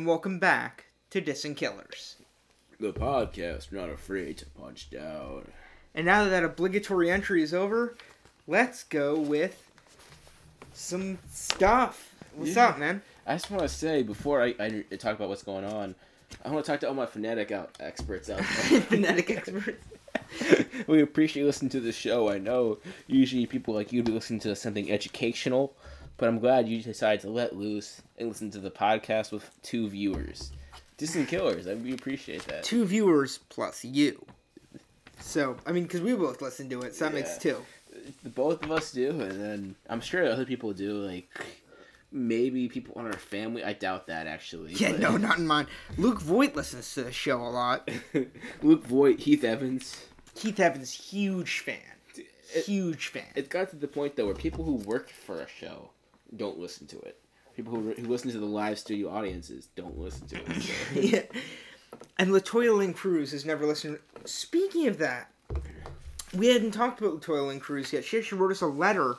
and welcome back to Diss and Killers, the podcast not afraid to punch down. And now that obligatory entry is over, let's go with some stuff. What's up, man? I just want to say, before I talk about what's going on, I want to talk to all my phonetic experts out there. Phonetic experts? We appreciate listening to the show. I know usually people like you listen to something educational, but I'm glad you decided to let loose and listen to the podcast with two viewers. Diss and Killers, we appreciate that. Two viewers plus you. So, because we both listen to it, so that makes two. Both of us do, and then I'm sure other people do, maybe people on our family. I doubt that, actually. Yeah, but... no, not in mine. Luke Voit listens to the show a lot. Luke Voit, Heath Evans. Heath Evans, huge fan. Huge fan. It got to the point, though, where people who work for a show don't listen to it. People who listen to the live studio audiences don't listen to it. So. Yeah. And LaToya Lynn Cruz has never listened. Speaking of that, we hadn't talked about LaToya Lynn Cruz yet. She actually wrote us a letter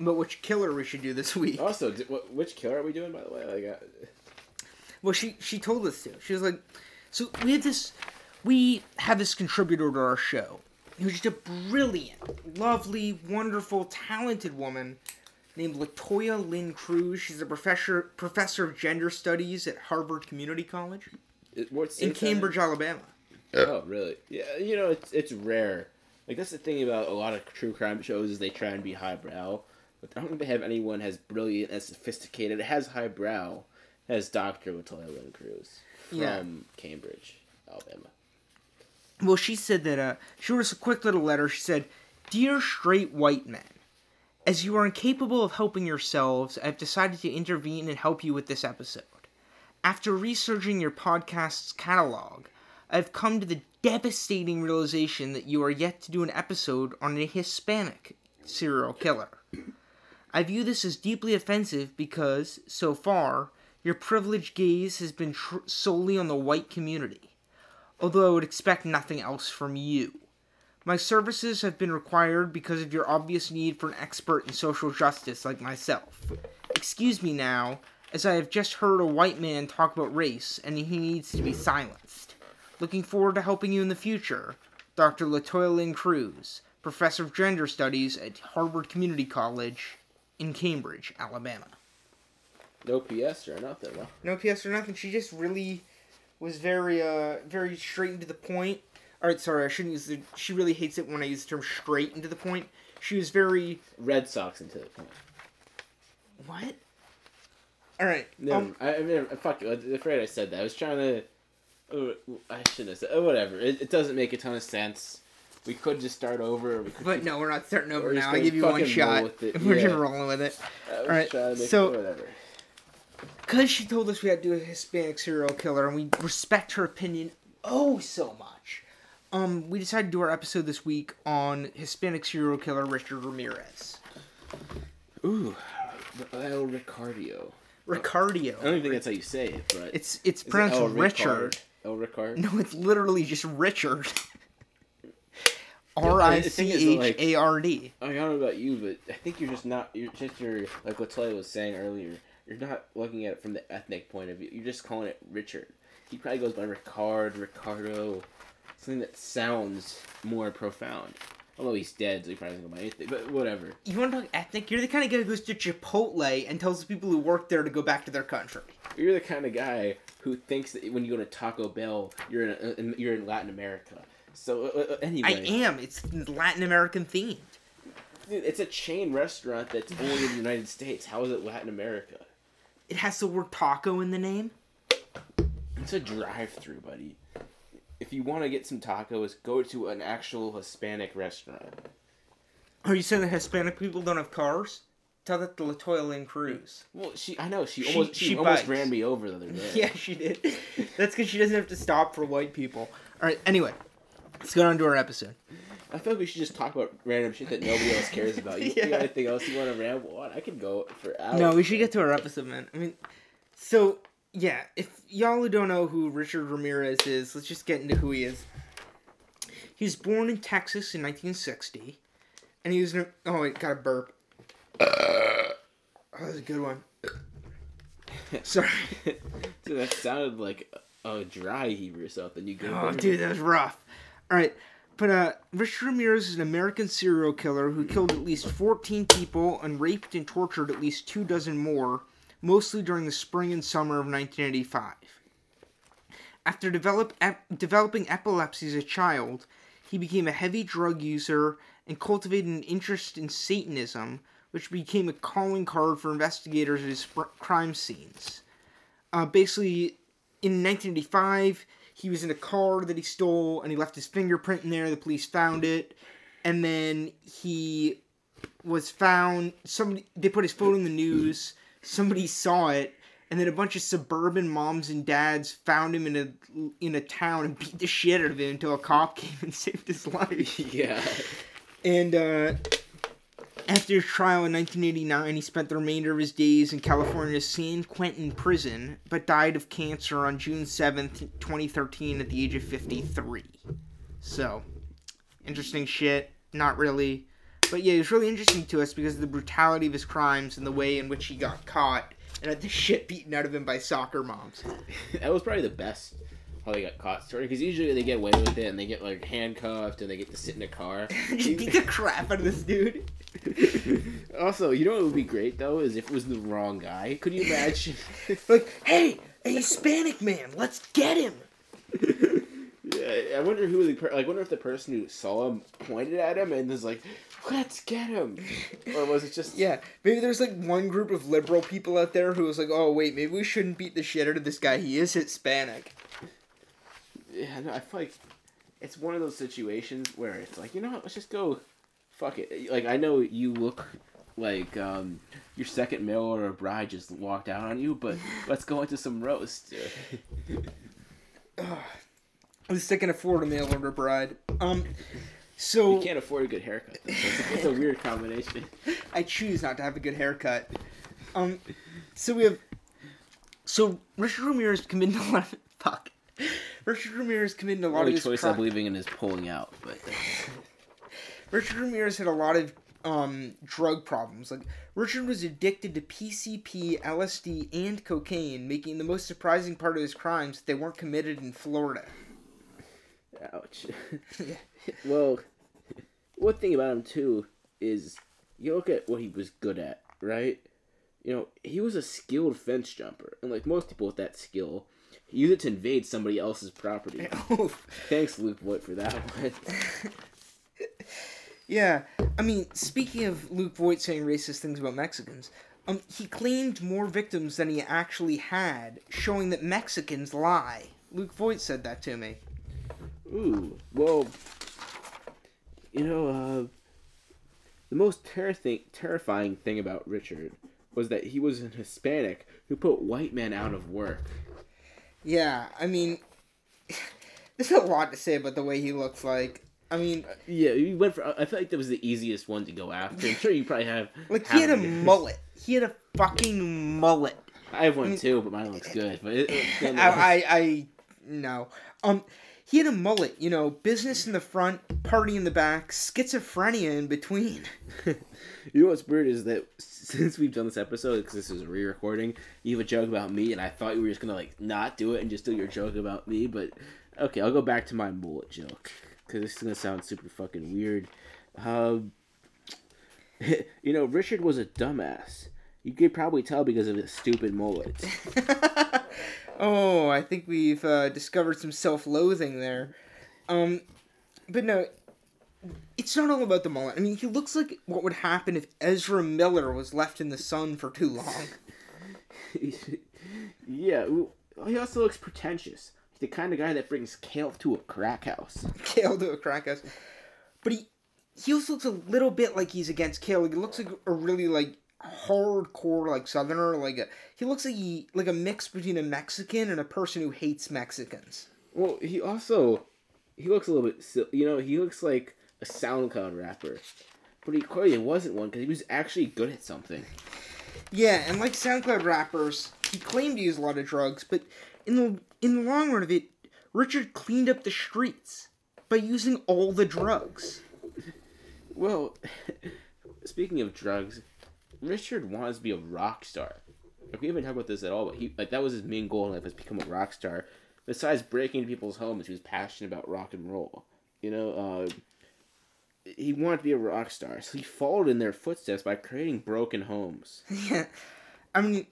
about which killer we should do this week. Also, which killer are we doing, by the way? Well, she told us to. She was like... So, we have this contributor to our show who's just a brilliant, lovely, wonderful, talented woman... named LaToya Lynn Cruz. She's a professor of gender studies at Harvard Community College in Cambridge, Alabama. Oh, really? Yeah, it's rare. That's the thing about a lot of true crime shows is they try and be highbrow, but I don't think they have anyone as brilliant, as sophisticated, as highbrow as Dr. LaToya Lynn Cruz from Cambridge, Alabama. Well, she said that she wrote us a quick little letter. She said, "Dear straight white men, as you are incapable of helping yourselves, I have decided to intervene and help you with this episode. After researching your podcast's catalog, I have come to the devastating realization that you are yet to do an episode on a Hispanic serial killer. I view this as deeply offensive because, so far, your privileged gaze has been solely on the white community, although I would expect nothing else from you. My services have been required because of your obvious need for an expert in social justice like myself. Excuse me now, as I have just heard a white man talk about race, and he needs to be silenced. Looking forward to helping you in the future. Dr. LaToya Lynn Cruz, Professor of Gender Studies at Harvard Community College in Cambridge, Alabama." No PS or nothing, huh? No PS or nothing. She just really was very, very straight and to the point. Alright, sorry, I shouldn't use the... She really hates it when I use the term straight and to the point. She was very... Red Sox and to the point. What? Alright. No, fuck you. I'm afraid I said that. I was trying to... Oh, I shouldn't have said... Oh, whatever. It doesn't make a ton of sense. We could just start over. No, we're not starting over now. I'll give you one shot. We're just rolling with it. Alright, so... Whatever. Because she told us we had to do a Hispanic serial killer, and we respect her opinion oh so much... we decided to do our episode this week on Hispanic serial killer Richard Ramirez. Ooh, El Ricardo. Ricardo. I don't even think that's how you say it, but... It's pronounced El Richard. El Ricardo? No, it's literally just Richard. R-I-C-H-A-R-D. I don't know about you, but I think you're just not... Like LaToya was saying earlier, you're not looking at it from the ethnic point of view. You're just calling it Richard. He probably goes by Ricardo... Something that sounds more profound. Although he's dead, so he probably doesn't go by anything, but whatever. You want to talk ethnic? You're the kind of guy who goes to Chipotle and tells the people who work there to go back to their country. You're the kind of guy who thinks that when you go to Taco Bell, you're in Latin America. So, anyway. I am. It's Latin American themed. Dude, it's a chain restaurant that's only in the United States. How is it Latin America? It has the word taco in the name. It's a drive-thru, buddy. If you want to get some tacos, go to an actual Hispanic restaurant. Are you saying that Hispanic people don't have cars? Tell that to LaToya Lynn Cruz. Well, she almost ran me over the other day. Yeah, she did. That's because she doesn't have to stop for white people. All right, anyway, let's go on to our episode. I feel like we should just talk about random shit that nobody else cares about. You got anything else you want to ramble on? I could go for hours. No, we should get to our episode, man. So... Yeah, if y'all who don't know who Richard Ramirez is, let's just get into who he is. He was born in Texas in 1960, and he was... Oh, I got a burp. Oh, that was a good one. Sorry. Dude, that sounded like a dry heave or something. Dude, that was rough. All right. But Richard Ramirez is an American serial killer who killed at least 14 people and raped and tortured at least 2 dozen more, mostly during the spring and summer of 1985. After developing epilepsy as a child, he became a heavy drug user and cultivated an interest in Satanism, which became a calling card for investigators at his crime scenes. Basically, in 1985... he was in a car that he stole, and he left his fingerprint in there. The police found it, and then he was found. They put his phone in the news. Somebody saw it, and then a bunch of suburban moms and dads found him in a town and beat the shit out of him until a cop came and saved his life. Yeah. And after his trial in 1989, he spent the remainder of his days in California's San Quentin Prison, but died of cancer on June 7th, 2013 at the age of 53. So, interesting shit. Not really. But yeah, it was really interesting to us because of the brutality of his crimes and the way in which he got caught and had the shit beaten out of him by soccer moms. That was probably the best how they got caught story, because usually they get away with it and they get like handcuffed and they get to sit in a car. Just beat the crap out of this dude. Also, you know what would be great though is if it was the wrong guy. Could you imagine? Like, hey, a Hispanic man, let's get him. Yeah, I wonder who wonder if the person who saw him pointed at him and was like, let's get him. Or was it just... Yeah, maybe there's like one group of liberal people out there who was like, oh wait, maybe we shouldn't beat the shit out of this guy. He is Hispanic. Yeah, no, I feel like it's one of those situations where it's like, you know what, let's just go, fuck it. Like, I know you look like your second male or a bride just walked out on you, but let's go into some roast. At least I can afford a male order bride. So you can't afford a good haircut, though, so it's a weird combination. I choose not to have a good haircut. So Richard Ramirez committed a lot of... Fuck. Richard Ramirez committed a lot of his crimes. The only choice I'm leaving in is pulling out, but... Richard Ramirez had a lot of drug problems. Like, Richard was addicted to PCP, LSD, and cocaine, making the most surprising part of his crimes that they weren't committed in Florida. Ouch. Well, one thing about him, too, is you look at what he was good at, right? You know, he was a skilled fence jumper, and like most people with that skill... Use it to invade somebody else's property. Oh. Thanks, Luke Voit, for that one. Yeah. I mean, speaking of Luke Voit saying racist things about Mexicans, he claimed more victims than he actually had, showing that Mexicans lie. Luke Voit said that to me. Ooh. Well, you know, the most terrifying thing about Richard was that he was a Hispanic who put white men out of work. Yeah, I mean, there's a lot to say about the way he looks like. I mean... Yeah, you went for... I feel like that was the easiest one to go after. I'm sure you probably have... Like, he had a mullet. He had a fucking mullet. I have one, too, but mine looks good. But No. He had a mullet, you know, business in the front, party in the back, schizophrenia in between. You know what's weird is that since we've done this episode, because this is a re-recording, you have a joke about me, and I thought you were just going to, like, not do it and just do your joke about me, but, okay, I'll go back to my mullet joke, because this is going to sound super fucking weird. You know, Richard was a dumbass. You could probably tell because of his stupid mullet. Oh, I think we've discovered some self-loathing there. But no... It's not all about the mullet. I mean, he looks like what would happen if Ezra Miller was left in the sun for too long. Yeah, he also looks pretentious. He's the kind of guy that brings kale to a crack house. Kale to a crack house. But he also looks a little bit like he's against kale. Like, he looks like a really, like, hardcore, like, southerner. He looks like a mix between a Mexican and a person who hates Mexicans. Well, he also... He looks a little bit... You know, he looks like a SoundCloud rapper. But he clearly wasn't one, because he was actually good at something. Yeah, and like SoundCloud rappers, he claimed to use a lot of drugs, but in the long run of it, Richard cleaned up the streets by using all the drugs. Well, speaking of drugs, Richard wanted to be a rock star. Like, we haven't talked about this at all, but he, like, that was his main goal in life, was become a rock star. Besides breaking into people's homes, he was passionate about rock and roll. You know, he wanted to be a rock star, so he followed in their footsteps by creating broken homes. Yeah, I mean,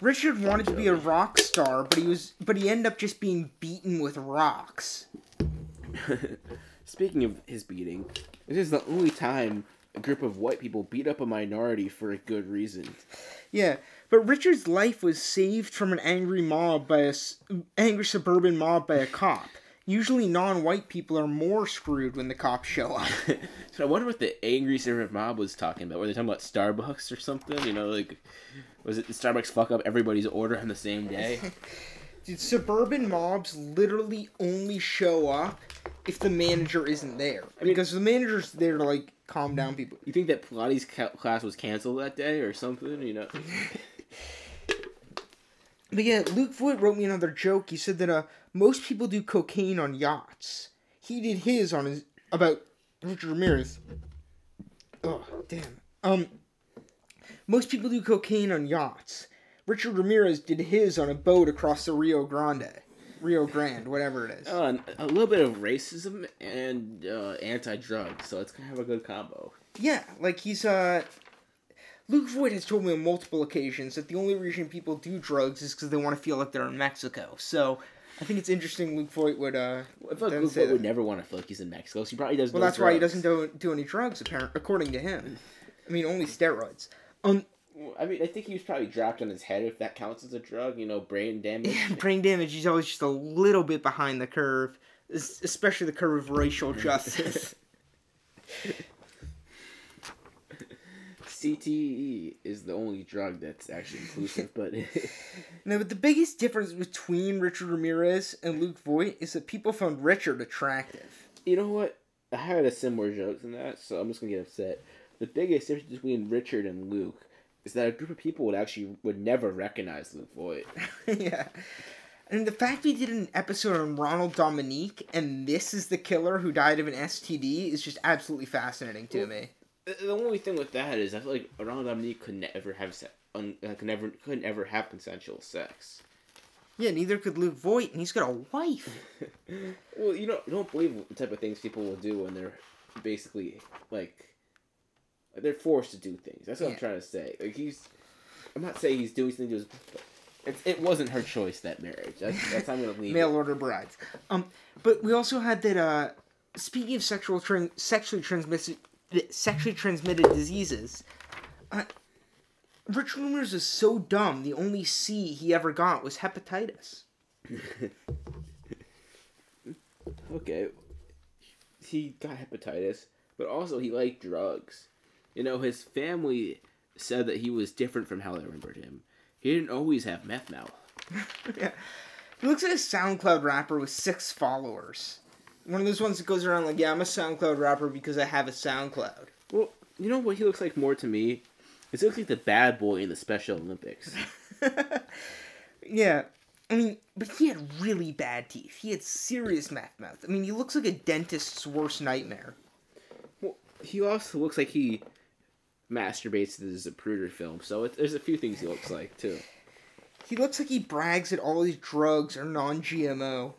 Richard wanted to be a rock star, but he ended up just being beaten with rocks. Speaking of his beating, this is the only time a group of white people beat up a minority for a good reason. Yeah, but Richard's life was saved from an angry suburban mob by a cop. Usually non-white people are more screwed when the cops show up. So I wonder what the angry suburban mob was talking about. Were they talking about Starbucks or something? You know, like, was it the Starbucks fuck up everybody's order on the same day? Dude, suburban mobs literally only show up if the manager isn't there. I mean, because the manager's there to, like, calm down people. You think that Pilates class was canceled that day or something, you know? But yeah, Luke Voit wrote me another joke. He said that most people do cocaine on yachts. He did his on his... about Richard Ramirez. Oh, damn. Most people do cocaine on yachts. Richard Ramirez did his on a boat across the Rio Grande, whatever it is. A little bit of racism and anti-drugs, so it's gonna have a good combo. Yeah, like Luke Voit has told me on multiple occasions that the only reason people do drugs is because they want to feel like they're in Mexico. So I think it's interesting Luke Voit would. I feel like Luke Voit would never want to feel like he's in Mexico. So he probably does. Well, that's drugs. Why he doesn't do any drugs, apparently, according to him. I mean, only steroids. I mean, I think he was probably dropped on his head, if that counts as a drug, you know, brain damage. Yeah, brain damage, he's always just a little bit behind the curve, especially the curve of racial justice. CTE is the only drug that's actually inclusive, but... No, but the biggest difference between Richard Ramirez and Luke Voit is that people found Richard attractive. You know what? I had a similar joke than that, so I'm just going to get upset. The biggest difference between Richard and Luke... is that a group of people would never recognize Luke Voit. Yeah. And the fact we did an episode on Ronald Dominique and this is the killer who died of an STD is just absolutely fascinating to me. The only thing with that is I feel like Ronald Dominique could never have couldn't ever have consensual sex. Yeah, neither could Luke Voit, and he's got a wife. Well, you don't believe the type of things people will do when they're basically like... they're forced to do things. That's what I'm trying to say. Like I'm not saying he's doing something to his... It wasn't her choice, that marriage. That's how I'm going to leave. Mail-order brides. But we also had that, speaking of sexually transmitted diseases, Richard Ramirez is so dumb, the only C he ever got was hepatitis. Okay. He got hepatitis, but also he liked drugs. You know, his family said that he was different from how they remembered him. He didn't always have meth mouth. Yeah. He looks like a SoundCloud rapper with 6 followers. One of those ones that goes around like, yeah, I'm a SoundCloud rapper because I have a SoundCloud. Well, you know what he looks like more to me? He looks like the bad boy in the Special Olympics. Yeah. I mean, but he had really bad teeth. He had serious meth mouth. I mean, he looks like a dentist's worst nightmare. Well, he also looks like he... masturbates to the Zapruder film, so there's a few things he looks like, too. He looks like he brags that all his drugs are non-GMO.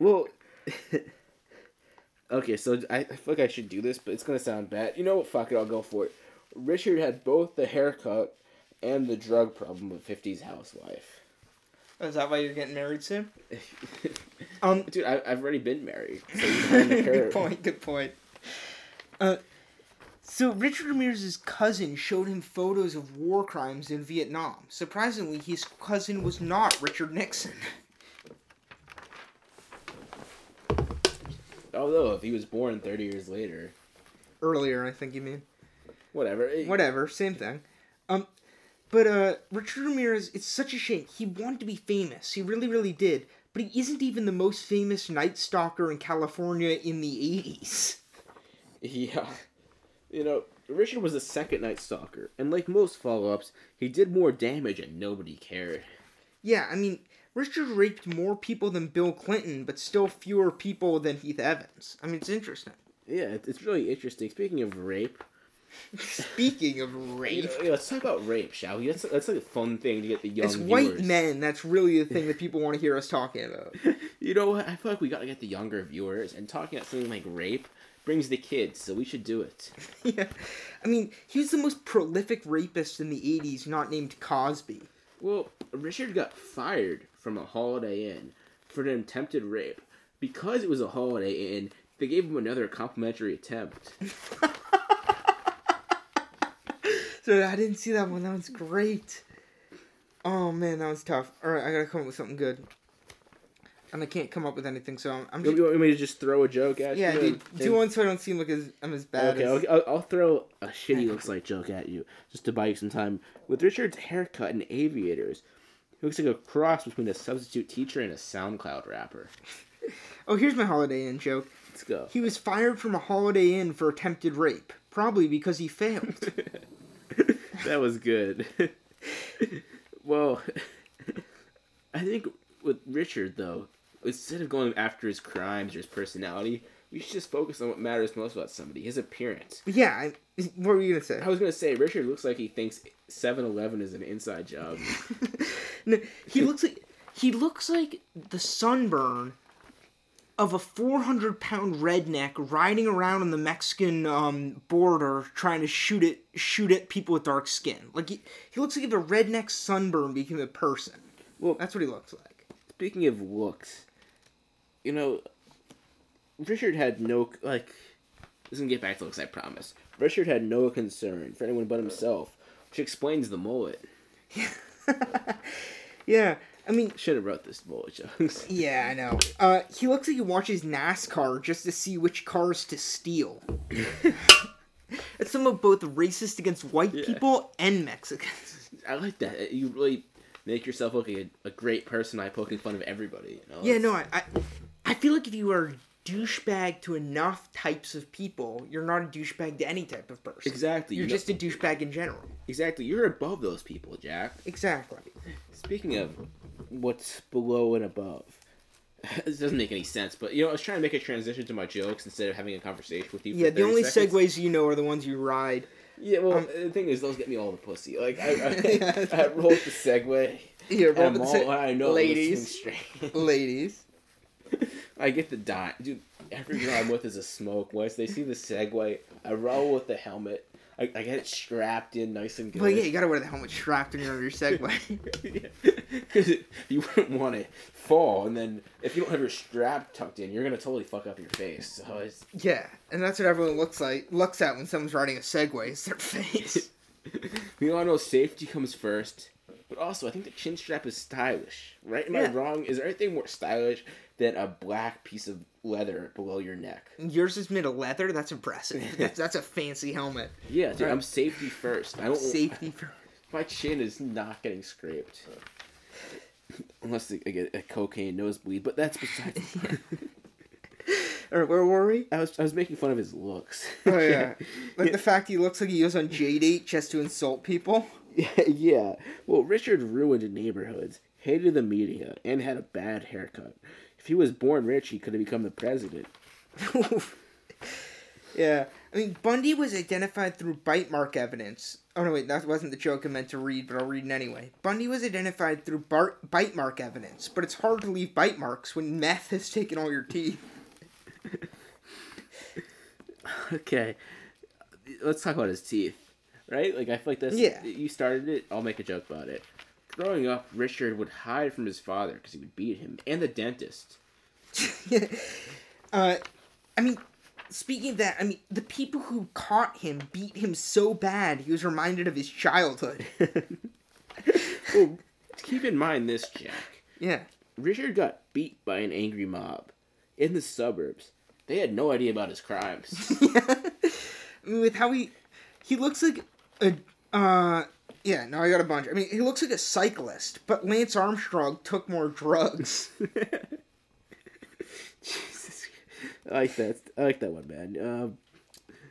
Well, okay, so I feel like I should do this, but it's going to sound bad. You know what, fuck it, I'll go for it. Richard had both the haircut and the drug problem of 50's housewife. Is that why you're getting married soon? Dude, I've already been married. So good point. So Richard Ramirez's cousin showed him photos of war crimes in Vietnam. Surprisingly, his cousin was not Richard Nixon. Although, if he was born 30 years later... Earlier, I think you mean. Whatever, same thing. But Richard Ramirez, it's such a shame. He wanted to be famous. He really, really did. But he isn't even the most famous night stalker in California in the 80s. Yeah. You know, Richard was the second night stalker. And like most follow-ups, he did more damage and nobody cared. Yeah, I mean, Richard raped more people than Bill Clinton, but still fewer people than Heath Evans. I mean, it's interesting. Yeah, it's really interesting. Speaking of rape... Speaking of rape, let's talk about rape, shall we? That's like a fun thing to get the young. It's viewers. White men. That's really the thing that people want to hear us talking about. You know what? I feel like we got to get the younger viewers, and talking about something like rape brings the kids, so we should do it. Yeah, I mean, he was the most prolific rapist in the '80s, not named Cosby. Well, Richard got fired from a Holiday Inn for an attempted rape because it was a Holiday Inn. They gave him another complimentary attempt. Dude, I didn't see that one. That one's great. Oh, man, that was tough. All right, I got to come up with something good. And I can't come up with anything, so I'm just... You want me to just throw a joke at you? Yeah, dude. Do one so I don't seem like I'm as bad as... Okay, I'll throw a shitty looks-like joke at you, just to buy you some time. With Richard's haircut and aviators, he looks like a cross between a substitute teacher and a SoundCloud rapper. Oh, here's my Holiday Inn joke. Let's go. He was fired from a Holiday Inn for attempted rape, probably because he failed. That was good. Well, I think with Richard, though, instead of going after his crimes or his personality, we should just focus on what matters most about somebody, his appearance. Yeah, what were you going to say? I was going to say, Richard looks like he thinks 7-Eleven is an inside job. No, he looks like the sunburn of a 400-pound redneck riding around on the Mexican border trying to shoot at people with dark skin. Like, he looks like if a redneck sunburn became a person. Well, that's what he looks like. Speaking of looks, you know, Richard had no, like, this is going to get back to looks, I promise. Richard had no concern for anyone but himself, which explains the mullet. Yeah. I mean... Should have wrote this bullet jokes. Yeah, I know. He looks like he watches NASCAR just to see which cars to steal. It's some of both racist against white people and Mexicans. I like that. You really make yourself look like a great person by poking fun of everybody. You know? Yeah, no, I feel like if you are a douchebag to enough types of people, you're not a douchebag to any type of person. Exactly. You're just a douchebag in general. Exactly. You're above those people, Jack. Exactly. Speaking of... What's below and above? This doesn't make any sense, but you know, I was trying to make a transition to my jokes instead of having a conversation with you. Yeah, the only segues you know are the ones you ride. Yeah, well, the thing is, those get me all the pussy. Like I roll the segue. Yeah, roll the segue. I know, ladies. I get the dot, dude. Every girl I'm with is a smoke. Once they see the segue, I roll with the helmet. I get it strapped in nice and good. Well, yeah, you gotta wear the helmet strapped in your Segway. Because you wouldn't want to fall, and then if you don't have your strap tucked in, you're gonna totally fuck up your face. So it's... Yeah, and that's what everyone looks at when someone's riding a Segway, is their face. We all know safety comes first, but also I think the chin strap is stylish, right? Am I wrong? Is there anything more stylish than a black piece of leather below your neck? Yours is made of leather? That's impressive. That's a fancy helmet. Yeah, dude, right. I'm safety first. Safety first. My chin is not getting scraped. Unless I get a cocaine nosebleed, but that's besides the point. All right, where were we? I was making fun of his looks. Oh, yeah. Like the fact he looks like he goes on J-Date just to insult people. Yeah. Well, Richard ruined neighborhoods, hated the media, and had a bad haircut. If he was born rich, he could have become the president. Yeah. I mean, Bundy was identified through bite mark evidence. Oh, no, wait, that wasn't the joke I meant to read, but I'll read it anyway. Bundy was identified through bite mark evidence, but it's hard to leave bite marks when meth has taken all your teeth. Okay. Let's talk about his teeth, right? Like, I feel like that's... Yeah. You started it, I'll make a joke about it. Growing up, Richard would hide from his father because he would beat him, and the dentist. Yeah. I mean, speaking of that, I mean, the people who caught him beat him so bad he was reminded of his childhood. Well, keep in mind this, Jack. Yeah. Richard got beat by an angry mob in the suburbs. They had no idea about his crimes. Yeah. I mean, with how he looks like a... Yeah, no, I got a bunch. I mean, he looks like a cyclist, but Lance Armstrong took more drugs. Jesus. I like that one, man.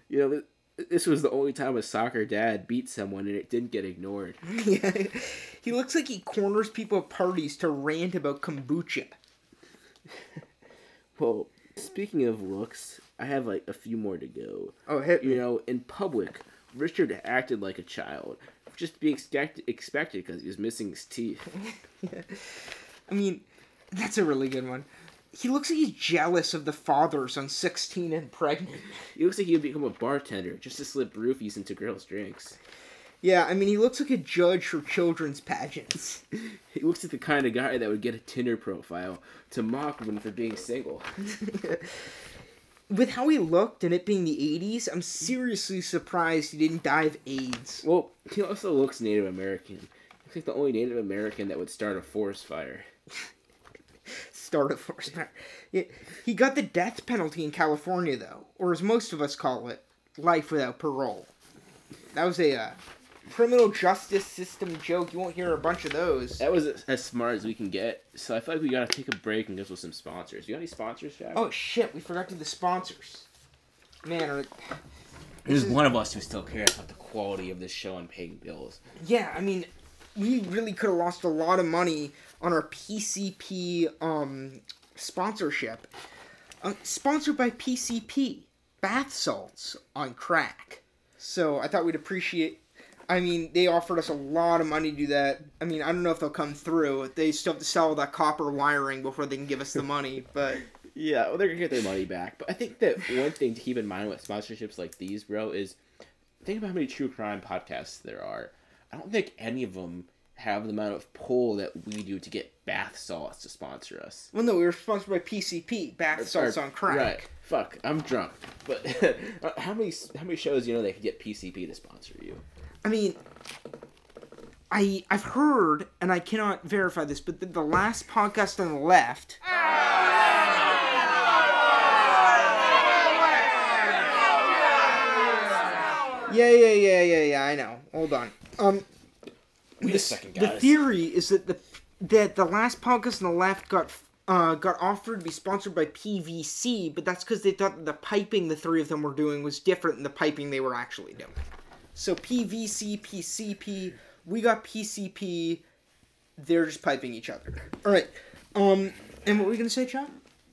You know, this was the only time a soccer dad beat someone and it didn't get ignored. Yeah. He looks like he corners people at parties to rant about kombucha. Well, speaking of looks, I have, like, a few more to go. Oh, hit me. You know, in public... Richard acted like a child, just to be expected because he was missing his teeth. Yeah. I mean, that's a really good one. He looks like he's jealous of the fathers on 16 and pregnant. He looks like he would become a bartender just to slip roofies into girls' drinks. Yeah, I mean, he looks like a judge for children's pageants. He looks like the kind of guy that would get a Tinder profile to mock him for being single. With how he looked and it being the 80s, I'm seriously surprised he didn't die of AIDS. Well, he also looks Native American. Looks like the only Native American that would start a forest fire. Start a forest fire. Yeah. He got the death penalty in California, though. Or as most of us call it, life without parole. That was a criminal justice system joke. You won't hear a bunch of those. That was as smart as we can get. So I feel like we gotta take a break and go with some sponsors. You got any sponsors, Jack? Oh shit, we forgot to do the sponsors. Man, there's one of us who still cares about the quality of this show and paying bills. Yeah, I mean, we really could have lost a lot of money on our PCP sponsorship. Sponsored by PCP, Bath salts on crack. So I thought we'd appreciate. I mean, they offered us a lot of money to do that. I mean, I don't know if they'll come through. They still have to sell all that copper wiring before they can give us the money, but... Yeah, well, they're going to get their money back. But I think that one thing to keep in mind with sponsorships like these, bro, is think about how many true crime podcasts there are. I don't think any of them have the amount of pull that we do to get Bath Salts to sponsor us. Well, no, we were sponsored by PCP, Bath Salts on crack. Right. Fuck, I'm drunk. But how many shows, you know, they could get PCP to sponsor you? I mean, I've heard, and I cannot verify this, but the Last Podcast on the Left Yeah, I know. Hold on. Wait a second, guys. The theory is that the Last Podcast on the Left got offered to be sponsored by PVC, but that's because they thought that the piping the three of them were doing was different than the piping they were actually doing. So PVC, PCP, we got PCP, they're just piping each other. Alright, and what were you going to say, John?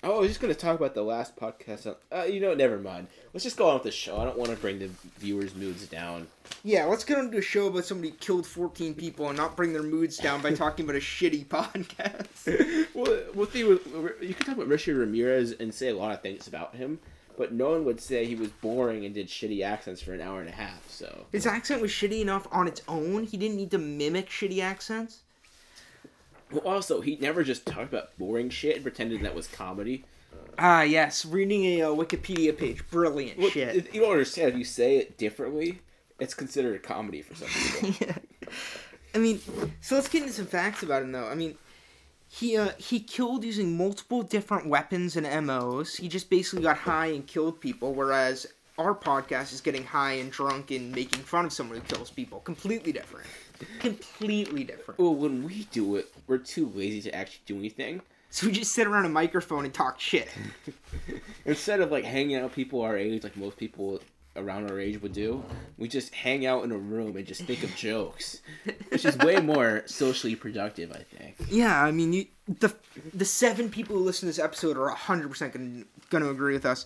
Oh, I was just going to talk about the Last Podcast on... never mind. Let's just go on with the show. I don't want to bring the viewers' moods down. Yeah, let's get on to a show about somebody who killed 14 people and not bring their moods down by talking about a shitty podcast. You could talk about Richard Ramirez and say a lot of things about him. But no one would say he was boring and did shitty accents for an hour and a half, so... His accent was shitty enough on its own? He didn't need to mimic shitty accents? Well, also, he never just talked about boring shit and pretended that was comedy. Ah, yes. Reading a Wikipedia page. Brilliant shit. You don't understand. If you say it differently, it's considered a comedy for some people. Yeah. I mean, so let's get into some facts about him, though. I mean... He killed using multiple different weapons and MOs. He just basically got high and killed people, whereas our podcast is getting high and drunk and making fun of someone who kills people. Completely different. Completely different. Well, when we do it, we're too lazy to actually do anything. So we just sit around a microphone and talk shit. Instead of, hanging out with people our age, like most people around our age would do, we just hang out in a room and just think of jokes, which is way more socially productive, I think. Yeah, I mean, the seven people who listen to this episode are 100% going to agree with us.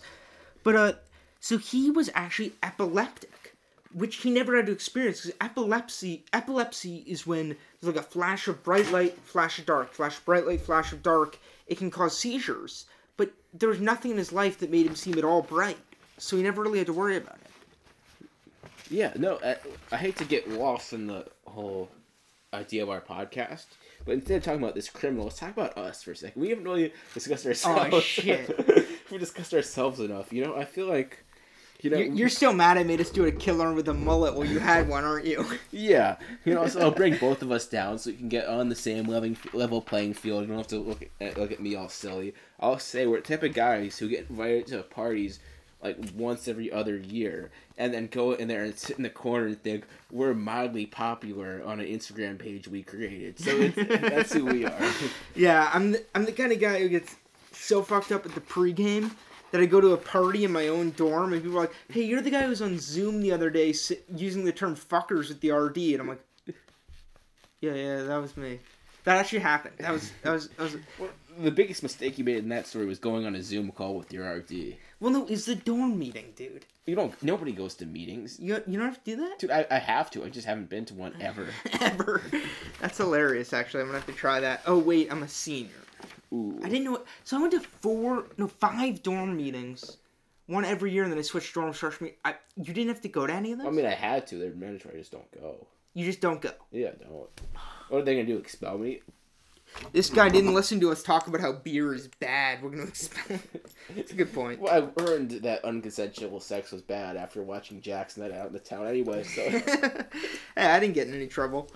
But, so he was actually epileptic, which he never had to experience, because epilepsy is when there's, a flash of bright light, flash of dark, flash of bright light, flash of dark. It can cause seizures, but there was nothing in his life that made him seem at all bright. So he never really had to worry about it. Yeah, no, I hate to get lost in the whole idea of our podcast, but instead of talking about this criminal, let's talk about us for a second. We haven't really discussed ourselves. Oh, shit. We discussed ourselves enough, I feel like... You're still mad I made us do a killer with a mullet while you had one, aren't you? Yeah. So I'll bring both of us down so we can get on the same level playing field. You don't have to look at me all silly. I'll say we're the type of guys who get invited to parties... once every other year, and then go in there and sit in the corner and think, we're mildly popular on an Instagram page we created. So that's who we are. Yeah, I'm the kind of guy who gets so fucked up at the pregame that I go to a party in my own dorm, and people are like, hey, you're the guy who was on Zoom the other day using the term fuckers with the RD, and I'm like, yeah, that was me. That actually happened. That was... the biggest mistake you made in that story was going on a Zoom call with your RD. Well, no, it's the dorm meeting, dude. Nobody goes to meetings. You don't have to do that? Dude, I have to. I just haven't been to one ever. Ever. That's hilarious, actually. I'm going to have to try that. Oh, wait, I'm a senior. Ooh. I didn't know it. So I went to five dorm meetings. One every year, and then I switched dorms. You didn't have to go to any of those? I mean, I had to. They're mandatory. I just don't go. You just don't go? Yeah, I don't. What are they going to do, expel me? This guy didn't listen to us talk about how beer is bad. We're going to expel it. It's a good point. Well, I've learned that unconsensual sex was bad after watching Jack's Night Out in the town anyway, so... Hey, I didn't get in any trouble.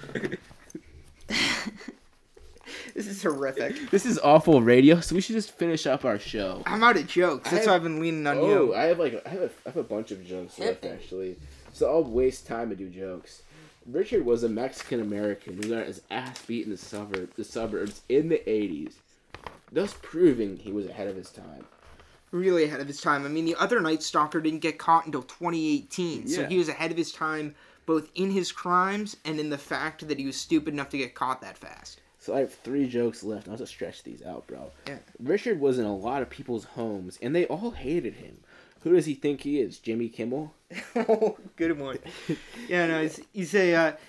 This is horrific. This is awful radio, so we should just finish up our show. I'm out of jokes. That's why I've been leaning on you. Oh, I have a bunch of jokes left, actually. So I'll waste time to do jokes. Richard was a Mexican-American who got his ass beat in the suburbs in the 80s, thus proving he was ahead of his time. Really ahead of his time. I mean, the other Night Stalker didn't get caught until 2018, so he was ahead of his time both in his crimes and in the fact that he was stupid enough to get caught that fast. So I have 3 jokes left. I'll just stretch these out, bro. Yeah. Richard was in a lot of people's homes, and they all hated him. Who does he think he is, Jimmy Kimmel? Oh, good one. Yeah, no, he's like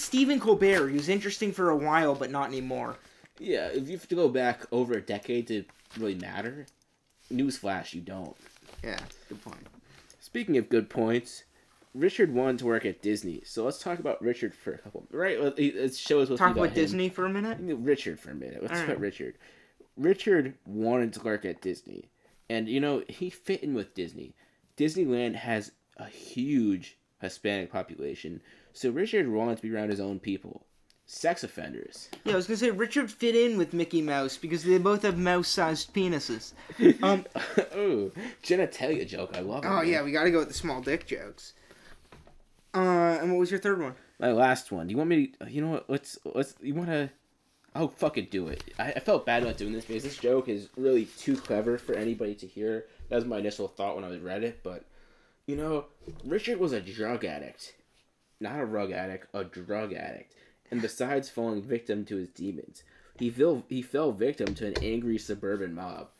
Stephen Colbert. He was interesting for a while, but not anymore. Yeah, if you have to go back over a decade to really matter, newsflash, you don't. Yeah, good point. Speaking of good points, Richard wanted to work at Disney, so let's talk about Richard for a couple... Right, this show is supposed to be about Disney for a minute? Richard for a minute. Let's talk about Richard. Richard wanted to work at Disney. And, he fit in with Disney. Disneyland has a huge Hispanic population, so Richard wanted to be around his own people. Sex offenders. Yeah, I was going to say, Richard fit in with Mickey Mouse because they both have mouse-sized penises. Ooh, genitalia joke, I love it. Oh, man. Yeah, we got to go with the small dick jokes. And what was your third one? My last one. Do you want me to... You know what, let's... You want to... Oh, fucking do it. I felt bad about doing this because this joke is really too clever for anybody to hear. That was my initial thought when I read it, but, Richard was a drug addict. Not a rug addict, a drug addict. And besides falling victim to his demons, he fell victim to an angry suburban mob.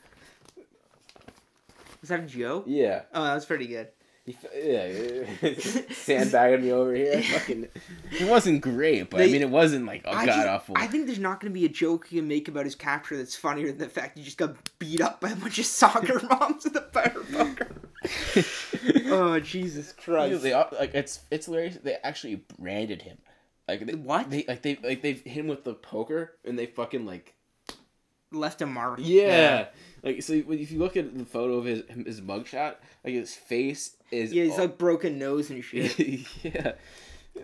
Was that a joke? Yeah. Oh, that was pretty good. Sandbagging me over here. It wasn't great, but it wasn't like god awful. I think there's not going to be a joke you can make about his capture that's funnier than the fact he just got beat up by a bunch of soccer moms with a firefucker. Oh, Jesus Christ! It's hilarious. They actually branded him. They hit him with the poker and they fucking left a mark. Yeah. So if you look at the photo of his mugshot, his face is... Yeah, he's broken nose and shit. Yeah.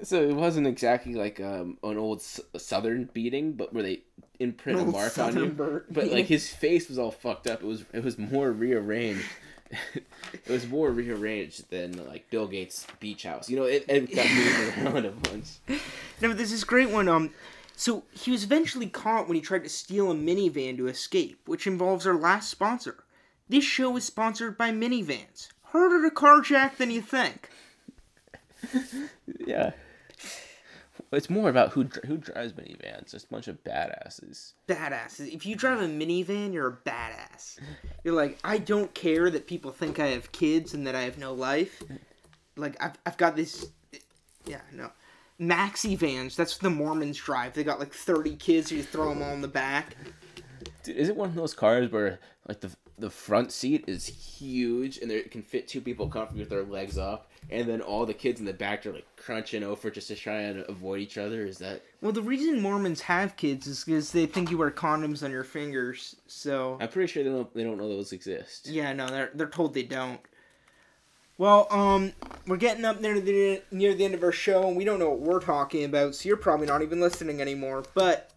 So it wasn't exactly an old Southern beating, but where they imprint a mark on you. But his face was all fucked up. It was more rearranged. It was more rearranged than Bill Gates' beach house. It got moved around a bunch. No, but there's this great one. So he was eventually caught when he tried to steal a minivan to escape, which involves our last sponsor. This show is sponsored by minivans. Harder to carjack than you think. Yeah. It's more about who drives minivans. It's a bunch of badasses. Badasses. If you drive a minivan, you're a badass. You're like, I don't care that people think I have kids and that I have no life. I've got this... Yeah, no. Maxi vans, that's what the Mormons drive. They got 30 kids, so you throw them all in the back. Dude, is it one of those cars where the front seat is huge and it can fit 2 people comfortably with their legs up, and then all the kids in the back are crunching over just to try and avoid each other? Is that... Well, the reason Mormons have kids is because they think you wear condoms on your fingers. So I'm pretty sure they don't know those exist. Yeah, no, they're told they don't. Well, we're getting up near the end of our show, and we don't know what we're talking about, so you're probably not even listening anymore, but...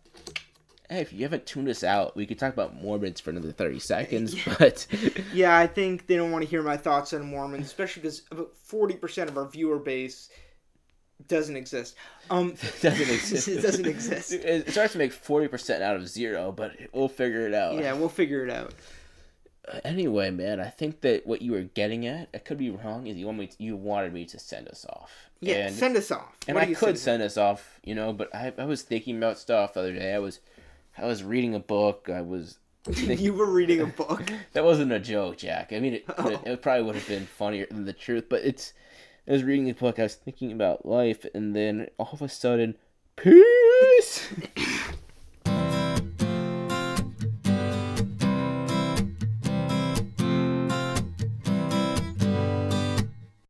Hey, if you haven't tuned us out, we could talk about Mormons for another 30 seconds, but... Yeah, I think they don't want to hear my thoughts on Mormons, especially because about 40% of our viewer base doesn't exist. Doesn't exist. It doesn't exist. It starts to make 40% out of 0, but we'll figure it out. Yeah, we'll figure it out. Anyway, man, I think that what you were getting at, I could be wrong, is you wanted me to send us off. Yeah, and send us off. And I could send us off, but I was thinking about stuff the other day. I was reading a book. I was You were reading a book. That wasn't a joke, Jack. I mean, it probably would have been funnier than the truth, but I was reading a book, I was thinking about life, and then all of a sudden, peace!